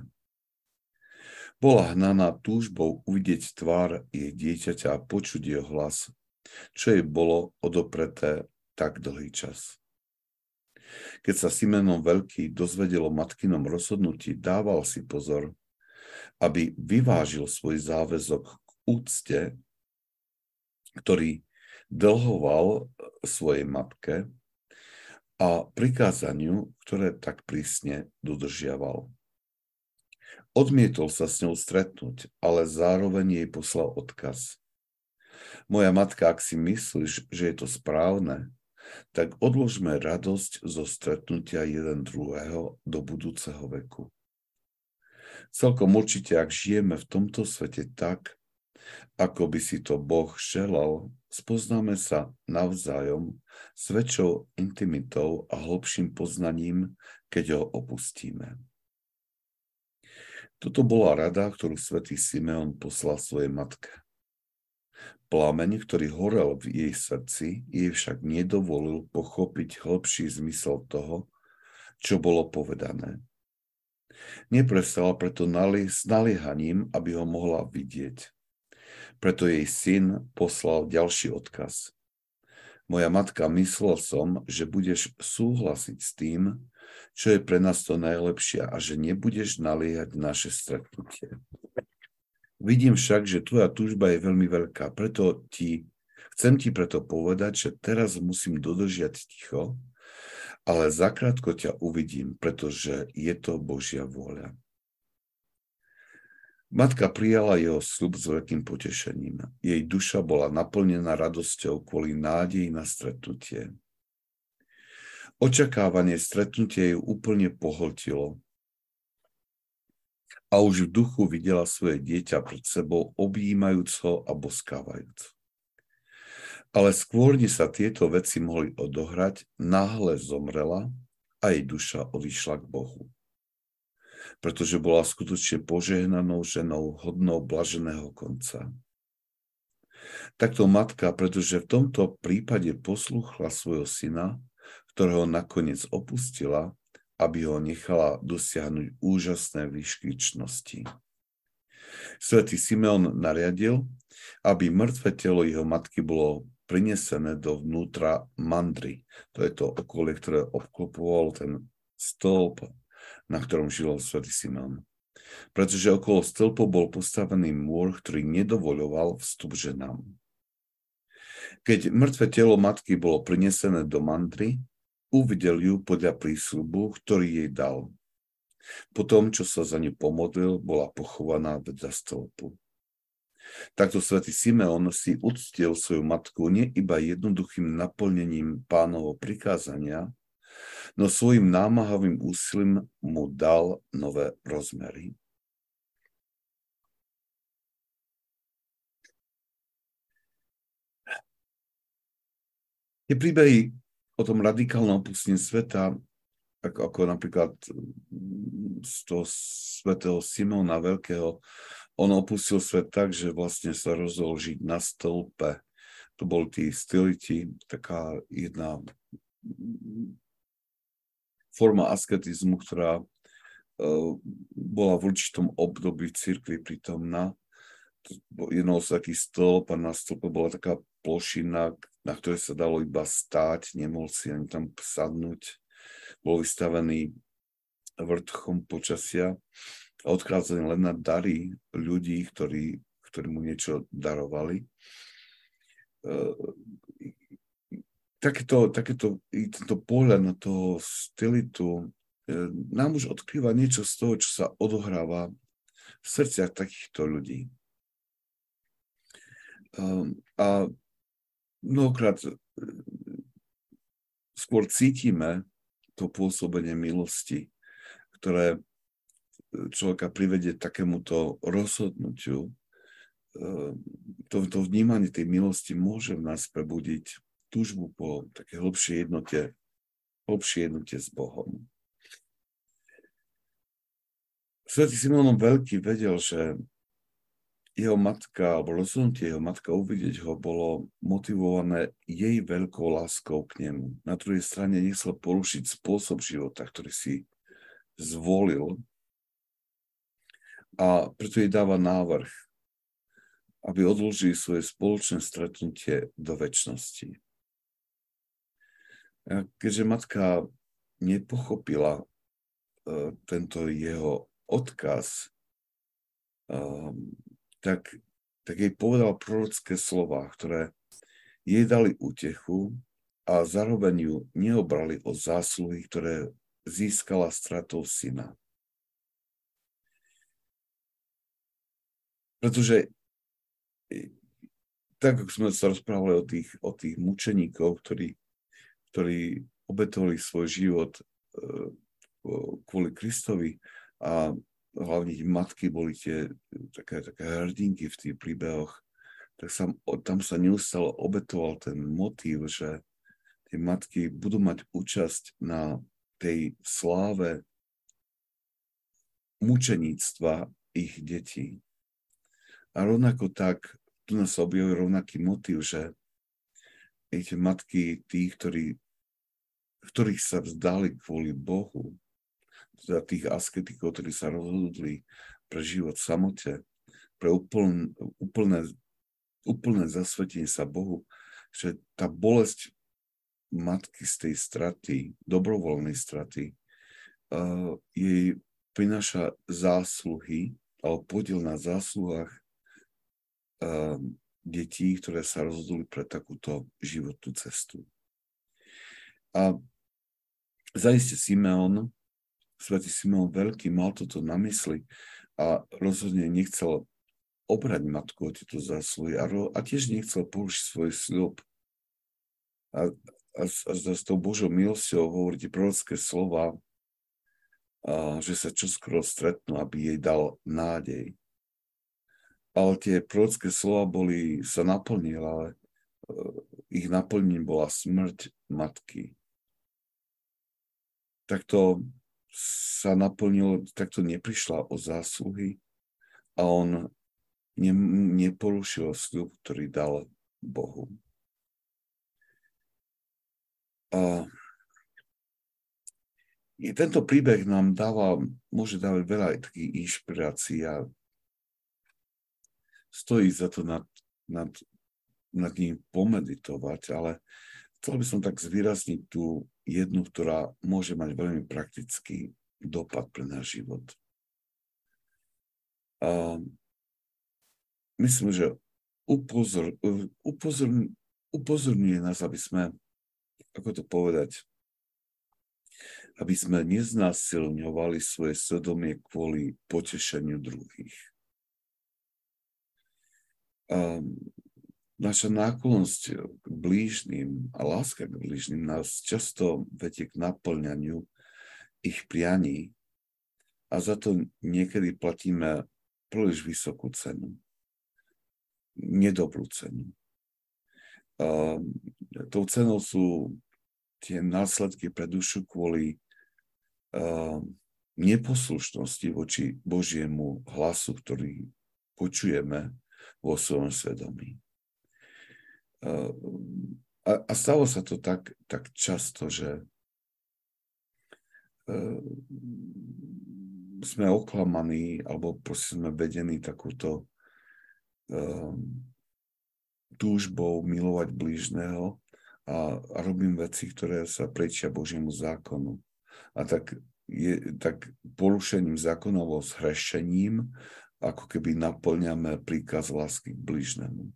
Bola hnaná túžbou uvidieť tvár jej dieťaťa a počuť jeho hlas, čo jej bolo odopreté tak dlhý čas. Keď sa Simeon Veľký dozvedel o matkinom rozhodnutí, dával si pozor, aby vyvážil svoj záväzok k úcte, ktorý dlhoval svojej matke, a prikázaniu, ktoré tak prísne dodržiaval. Odmietol sa s ňou stretnúť, ale zároveň jej poslal odkaz. Moja matka, ak si myslíš, že je to správne, tak odložme radosť zo stretnutia jeden druhého do budúceho veku. Celkom určite, ak žijeme v tomto svete tak, ako by si to Boh želal, spoznáme sa navzájom s väčšou intimitou a hlbším poznaním, keď ho opustíme. Toto bola rada, ktorú svätý Simeon poslal svojej matke. Plameň, ktorý horel v jej srdci, jej však nedovolil pochopiť hlbší zmysel toho, čo bolo povedané. Neprestala preto s naliehaním, aby ho mohla vidieť. Preto jej syn poslal ďalší odkaz. Moja matka, myslel som, že budeš súhlasiť s tým, čo je pre nás to najlepšie, a že nebudeš naliehať naše stretnutie. Vidím však, že tvoja túžba je veľmi veľká, preto chcem ti povedať, že teraz musím dodržiať ticho, ale zakrátko ťa uvidím, pretože je to Božia vôľa. Matka prijala jeho sľub s veľkým potešením. Jej duša bola naplnená radosťou kvôli nádeji na stretnutie. Očakávanie stretnutia ju úplne pohltilo a už v duchu videla svoje dieťa pred sebou, objímajúc ho a boskávajúc. Ale skôr, než sa tieto veci mohli odohrať, náhle zomrela a jej duša odišla k Bohu, pretože bola skutočne požehnanou ženou, hodnou blaženého konca. Takto matka, pretože v tomto prípade poslúchla svojho syna, ktorého nakoniec opustila, aby ho nechala dosiahnuť úžasné výšky čnosti. Svätý Simeon nariadil, aby mŕtve telo jeho matky bolo prinesené dovnútra mandry. To je to okolie, ktoré obklopoval ten stĺp, na ktorom žil svätý Simeon. Pretože okolo stĺpu bol postavený múr, ktorý nedovoľoval vstup ženám. Keď mŕtve telo matky bolo prinesené do mandry, uvidel ju podľa prísľubu, ktorý jej dal. Po tom, čo sa za ňu pomodlil, bola pochovaná vedľa stĺpu. Takto svätý Simeon si uctil svoju matku nie iba jednoduchým naplnením Pánovho prikázania, no svojim námahavým úsilím mu dal nové rozmery. Tie príbehy o tom radikálnom opustení sveta, ako napríklad z toho svätého Simeona Veľkého, on opustil svet tak, že vlastne sa rozhodol žiť na stĺpe. To bol tí stiliti, taká jedna forma asketizmu, ktorá bola v určitom období v cirkvi prítomná. Jednou z takých stĺp, a na stĺpe bola taká plošina, na ktorej sa dalo iba stáť, nemohol si ani tam sadnúť. Bol vystavený vrchom počasia a odkázali len na dary ľudí, ktorí mu niečo darovali. Takéto tento pohľad na toho stilitu nám už odkrýva niečo z toho, čo sa odohráva v srdciach takýchto ľudí. A mnohokrát skôr cítime to pôsobenie milosti, ktoré človeka privedie takémuto rozhodnutiu. To vnímanie tej milosti môže v nás prebudiť túžbu po také hlbšie jednote s Bohom. Svätý Simeon Veľký vedel, že jeho matka, alebo rozhodnutie jeho matka uvidieť ho, bolo motivované jej veľkou láskou k nemu. Na druhej strane nechcel porušiť spôsob života, ktorý si zvolil, a preto jej dáva návrh, aby odložili svoje spoločné stretnutie do večnosti. A keďže matka nepochopila tento jeho odkaz, tak jej povedal prorocké slová, ktoré jej dali útechu a zároveň ju neobrali od zásluhy, ktoré získala stratou syna. Pretože tak, ako sme sa rozprávali o tých mučeníkov, ktorí obetovali svoj život kvôli Kristovi, a hlavne matky boli tie také hrdinky v tých príbehoch, tak tam sa neustále obetoval ten motív, že tie matky budú mať účasť na tej sláve mučeníctva ich detí. A rovnako tak tu nás objavuje rovnaký motív, že tie matky tých, ktorých sa vzdali kvôli Bohu, teda tých asketikov, ktorí sa rozhodli pre život v samote, pre úplné zasvetenie sa Bohu, že tá bolesť matky z tej straty, dobrovoľnej straty, jej prináša zásluhy, alebo podiel na zásluhách detí, ktoré sa rozhodli pre takúto životnú cestu. A zaiste Svätý Simeon Veľký mal toto na mysli a rozhodne nechcel obrať matku o tieto zásluhy a tiež nechcel porušiť svoj sľub. A s tou Božou milosťou hovorí prorocké slova, že sa čoskoro stretnú, aby jej dal nádej. Ale tie prorocké slova sa naplnili, ale ich naplnením bola smrť matky. Takto neprišla o zásluhy a on neporušil sľub, ktorý dal Bohu. A tento príbeh nám môže dávať veľa takých inšpirácií a stojí za to nad ním pomeditovať, ale chcel by som tak zvýrazniť tú jednu, ktorá môže mať veľmi praktický dopad pre náš život. A myslím, že upozorňuje nás, aby sme, aby sme neznásilňovali svoje svedomie kvôli potešeniu druhých. A naša náklonnosť k blížnym a láska k blížnym nás často vedie k naplňaniu ich prianí a za to niekedy platíme príliš vysokú cenu, nedobrú cenu. A tou cenou sú tie následky pre dušu kvôli neposlušnosti voči Božiemu hlasu, ktorý počujeme vo svojom svedomí. A stalo sa to tak často, že sme oklamaní alebo proste sme vedení takúto túžbou milovať blížneho a robím veci, ktoré sa prečia Božiemu zákonu. A tak porušením zákona alebo zhrešením, ako keby naplňame príkaz lásky k blížnemu.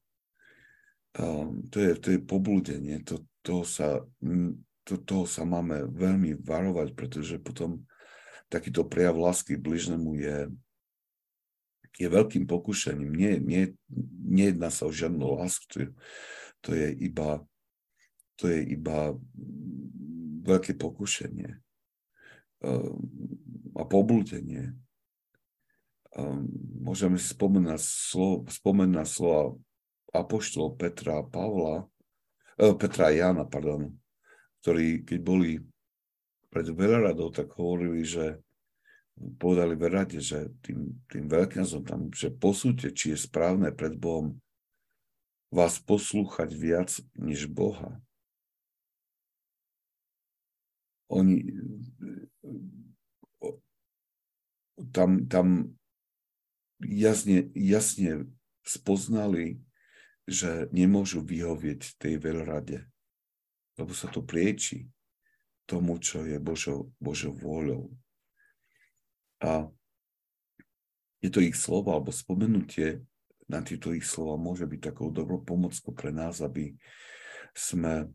To je poblúdenie, toho sa máme veľmi varovať, pretože potom takýto prejav lásky bližnému je veľkým pokušením. Nejedná sa o žiadnu lásku, to je iba veľké pokušenie. a poblúdenie. Môžeme si spomenúť slova apoštolov Petra a Jána, ktorí, keď boli pred veľradou, tak hovorili, že povedali veľrade, že tým veľkňazom tam, že posúďte, či je správne pred Bohom vás poslúchať viac než Boha. Oni tam jasne spoznali, že nemôžu vyhovieť tej veľrade, lebo sa to prieči tomu, čo je Božou vôľou. A je to ich slovo, alebo spomenutie na tieto ich slova môže byť takou dobrou pomockou pre nás, aby sme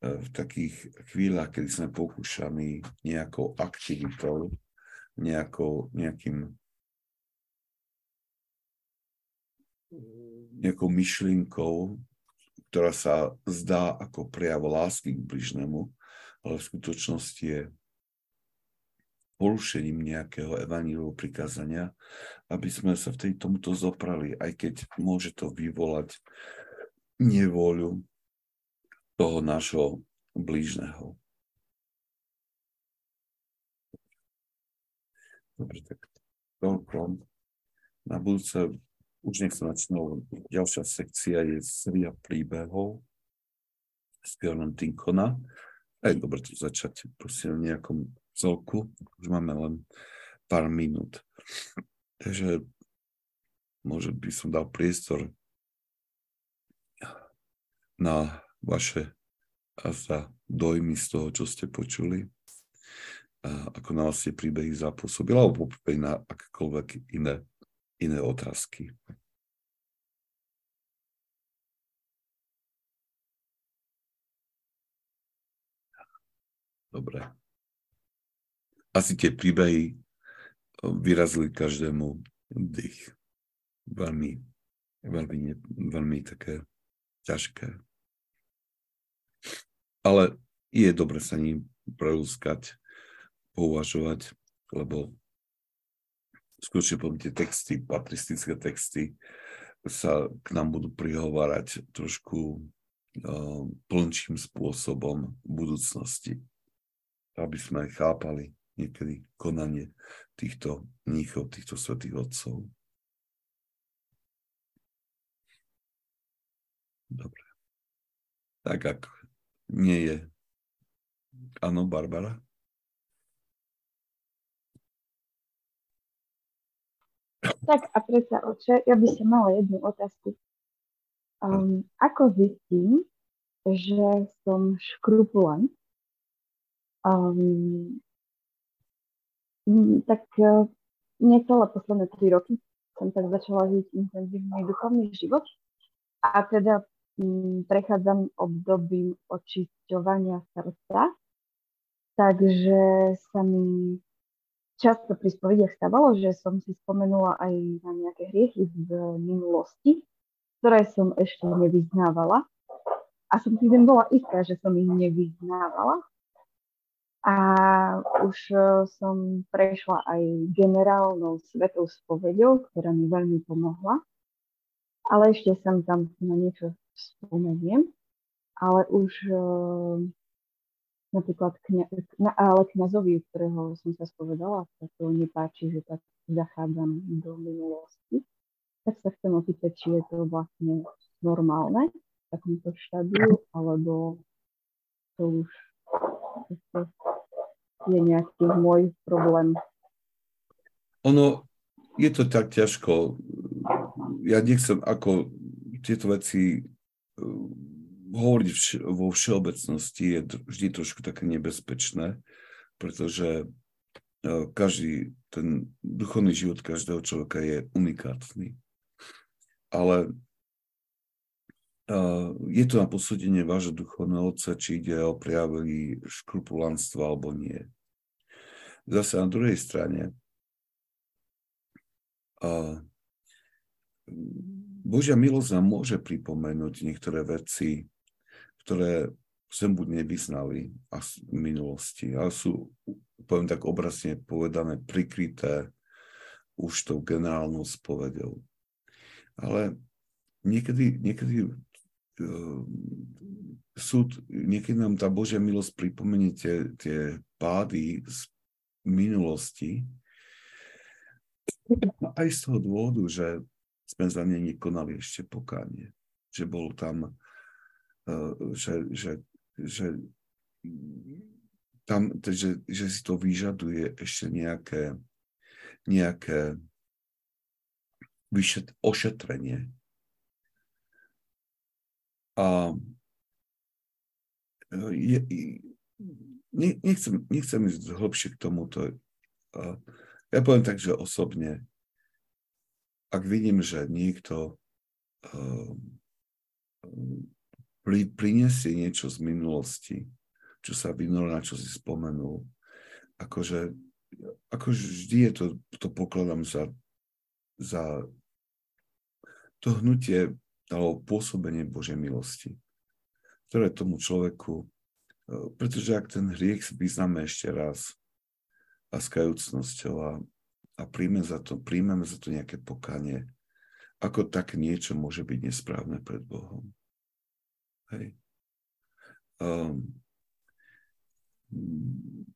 v takých chvíľach, kedy sme pokúšaní nejakou aktivitou, nejakou myšlienkou, ktorá sa zdá ako prejav lásky k bližnému, ale v skutočnosti je porušením nejakého evanjeliového prikázania, aby sme sa v tomto zoprali, aj keď môže to vyvolať nevôľu toho nášho bližného. Dobre, tak toľko. Na budúce už nech sa načnú. Ďalšia sekcia je séria príbehov z Pionom Tinkona. Aj dobre to začať, prosím, v nejakom celku. Už máme len pár minút. Takže možno by som dal priestor na vaše dojmy z toho, čo ste počuli. Ako na vás tie príbehy zapôsobili, alebo popríklad na akékoľvek iné otázky. Dobre. Asi tie príbehy vyrazili každému dých. Veľmi také ťažké. Ale je dobre sa ním prelúskať, pouvažovať, lebo skutočne potom tie texty, patristické texty sa k nám budú prihovárať trošku plnším spôsobom v budúcnosti, aby sme aj chápali niekedy konanie týchto mníchov, týchto svätých otcov. Dobre. Tak ako nie je. Áno, Barbara? Tak a predsa, oče, ja by som mala jednu otázku. Ako zistím, že som škrupulant? Tak celé posledné 3 roky som tak začala žiť intenzívny duchovný život a teda prechádzam obdobím očisťovania srdca, takže sa mi často pri spovediach stávalo, že som si spomenula aj na nejaké hriechy z minulosti, ktoré som ešte nevyznávala a som si tým bola istá, že som ich nevyznávala. A už som prešla aj generálnou svetou spoveďou, ktorá mi veľmi pomohla. Ale ešte som tam na niečo spomeniem. Ale už napríklad kňazovi, ktorého som sa spovedala, sa to nepáči, že tak zachádzam do minulosti. Tak sa chcem opýtať, či je to vlastne normálne v takomto štádiu, alebo to už je nejaký môj problém. Ono, je to tak ťažko. Ja nechcem ako tieto veci hovoriť vo všeobecnosti, je vždy trošku také nebezpečné, pretože každý, ten duchovný život každého človeka je unikátny. Ale je to na posúdenie vášho duchovného otca, či ide o prejavy škrupulánstva alebo nie. Zase na druhej strane, Božia milosť nám môže pripomenúť niektoré veci, ktoré sem buď nevyznali v minulosti, ale sú poviem tak obrazne povedané, prikryté už tou generálnou spoveďou. Ale niekedy súd, niekedy nám tá Božia milosť pripomenie tie pády z minulosti, aj z toho dôvodu, že sme za ne nekonali ešte pokánie. Že bol tam, že si to vyžaduje ešte nejaké ošetrenie. A nechcem ísť hlbšie k tomuto. Ja poviem tak, že osobne, ak vidím, že niekto prinesie niečo z minulosti, čo sa vynorilo, na čo si spomenul, akože vždy je to pokladám za to hnutie alebo pôsobenie Božej milosti, ktoré tomu človeku, pretože ak ten hriech vyznáme ešte raz a s kajúcnosťou a príjmeme za to nejaké pokánie, ako tak niečo môže byť nesprávne pred Bohom. Hej.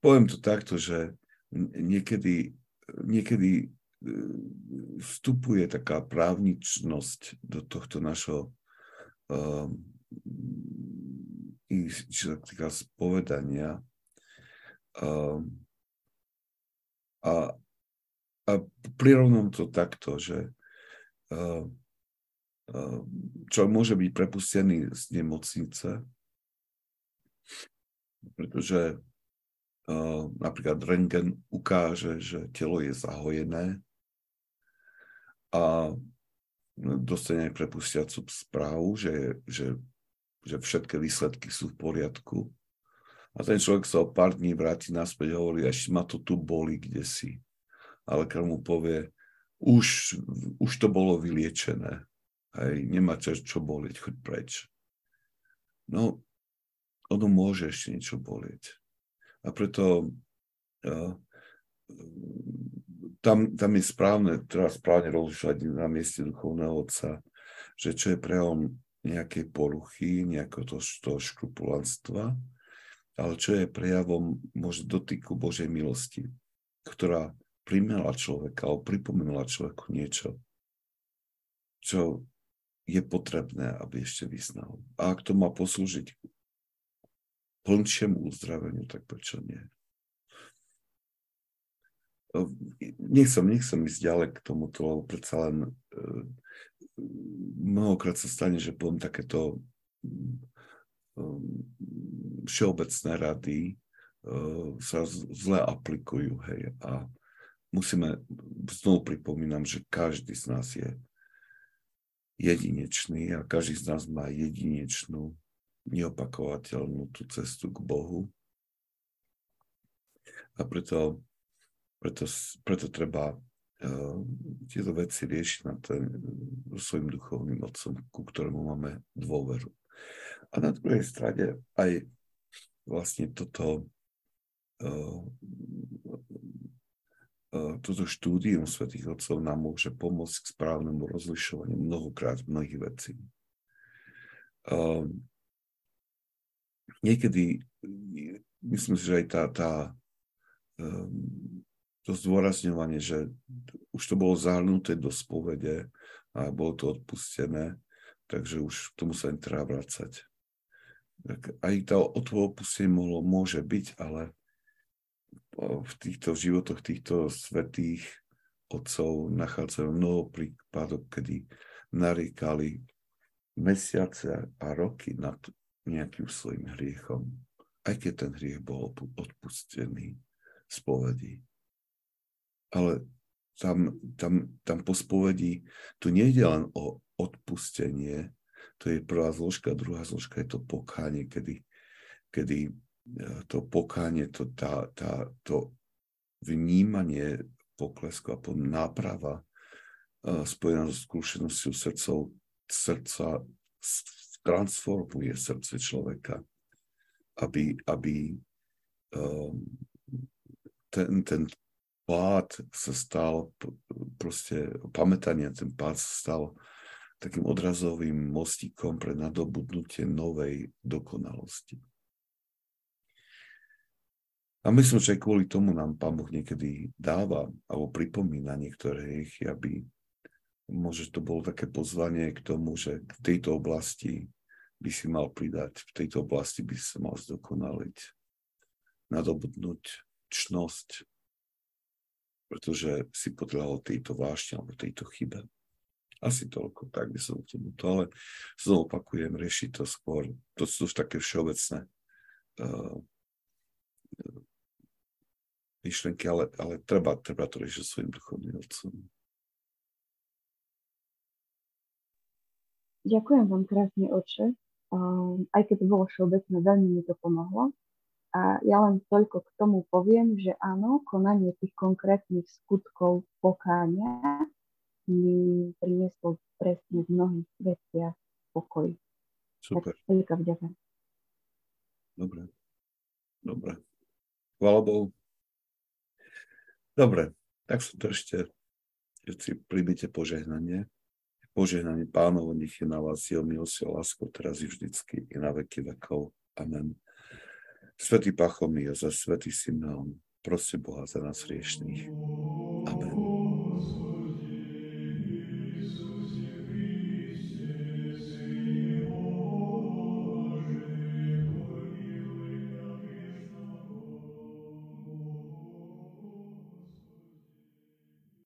Poviem to takto, že niekedy vstupuje taká právničnosť do tohto našho čo sa týka spovedania a prirovnám to takto, že človek môže byť prepustený z nemocnice, pretože napríklad rentgen ukáže, že telo je zahojené a dostane aj prepustiacu správu, že všetky výsledky sú v poriadku. A ten človek sa o pár dní vráti naspäť a hovorí, ešte ma to tu boli kdesi. Ale keď mu povie, už to bolo vyliečené. Hej, nemá čo bolieť, choď preč. No, ono môže ešte niečo bolieť. A preto tam je správne rozlišovať na mieste duchovného otca, že čo je prejavom nejakej poruchy, nejakého toho škrupulantstva, ale čo je prejavom možno dotyku Božej milosti, ktorá primela človeka alebo pripomenula človeku niečo, čo je potrebné, aby ešte vyznal. A ak to má poslúžiť plnšiemu uzdraveniu, tak prečo nie? Nechcem ísť ďalej k tomuto, lebo predsa len mnohokrát sa stane, že poviem takéto všeobecné rady sa zle aplikujú. Hej. A znovu pripomínam, že každý z nás je jedinečný a každý z nás má jedinečnú, neopakovateľnú tú cestu k Bohu. A preto treba tieto veci riešiť svojim duchovným otcom, ku ktorému máme dôveru. A na druhej strane aj vlastne toto štúdium svätých otcov nám môže pomôcť k správnemu rozlišovaniu mnohokrát mnohých vecí. Niekedy myslím si, že aj to zdôrazňovanie, že už to bolo zahrnuté do spovede a bolo to odpustené, takže už k tomu sa netreba vracať. Tak aj to odpustenie môže byť, ale v týchto životoch týchto svätých otcov nachádzajú mnoho prípadov, kedy nariekali mesiace a roky nad nejakým svojim hriechom, aj keď ten hriech bol odpustený z spovedi. Ale tam po spovedi tu nejde len o odpustenie, to je prvá zložka, druhá zložka je to pokánie, kedy to pokánie, to vnímanie poklesku a náprava spojená so skúsenosťou srdca transformuje srdce človeka, aby ten pád sa stal proste pamätania, ten pád sa stal takým odrazovým mostíkom pre nadobudnutie novej dokonalosti. A myslím, že kvôli tomu nám Pán Boh niekedy dáva alebo pripomína niektorých, aby možno to bolo také pozvanie k tomu, že v tejto oblasti by si mal pridať, v tejto oblasti by si mal zdokonaliť, nadobudnúť čnosť, pretože si potreboval tejto vášne alebo tejto chybe. Asi toľko, tak by som k tomuto, ale znovu opakujem, rieši to skôr, to sú už také všeobecné myšlenky, ale treba to riešiť svojim duchovným otcom. Ďakujem vám krásne, oče. Aj keď to bolo všeobecné, veľmi mi to pomohlo. A ja len toľko k tomu poviem, že áno, konanie tých konkrétnych skutkov pokáňa mi prinieslo presne v mnohých veciach pokoj. Super. Tak veľká vďaka. Dobre. Chvála Bohu. Dobre, tak sa držte, že si príjmite požehnanie. Požehnanie Pánovo, nech je na vás jeho milosť a lásko, teraz i vždycky, i na veky vekov. Amen. Svetý Pachomius a Svetý Simeon, prosím Boha za nás hriešných. Amen.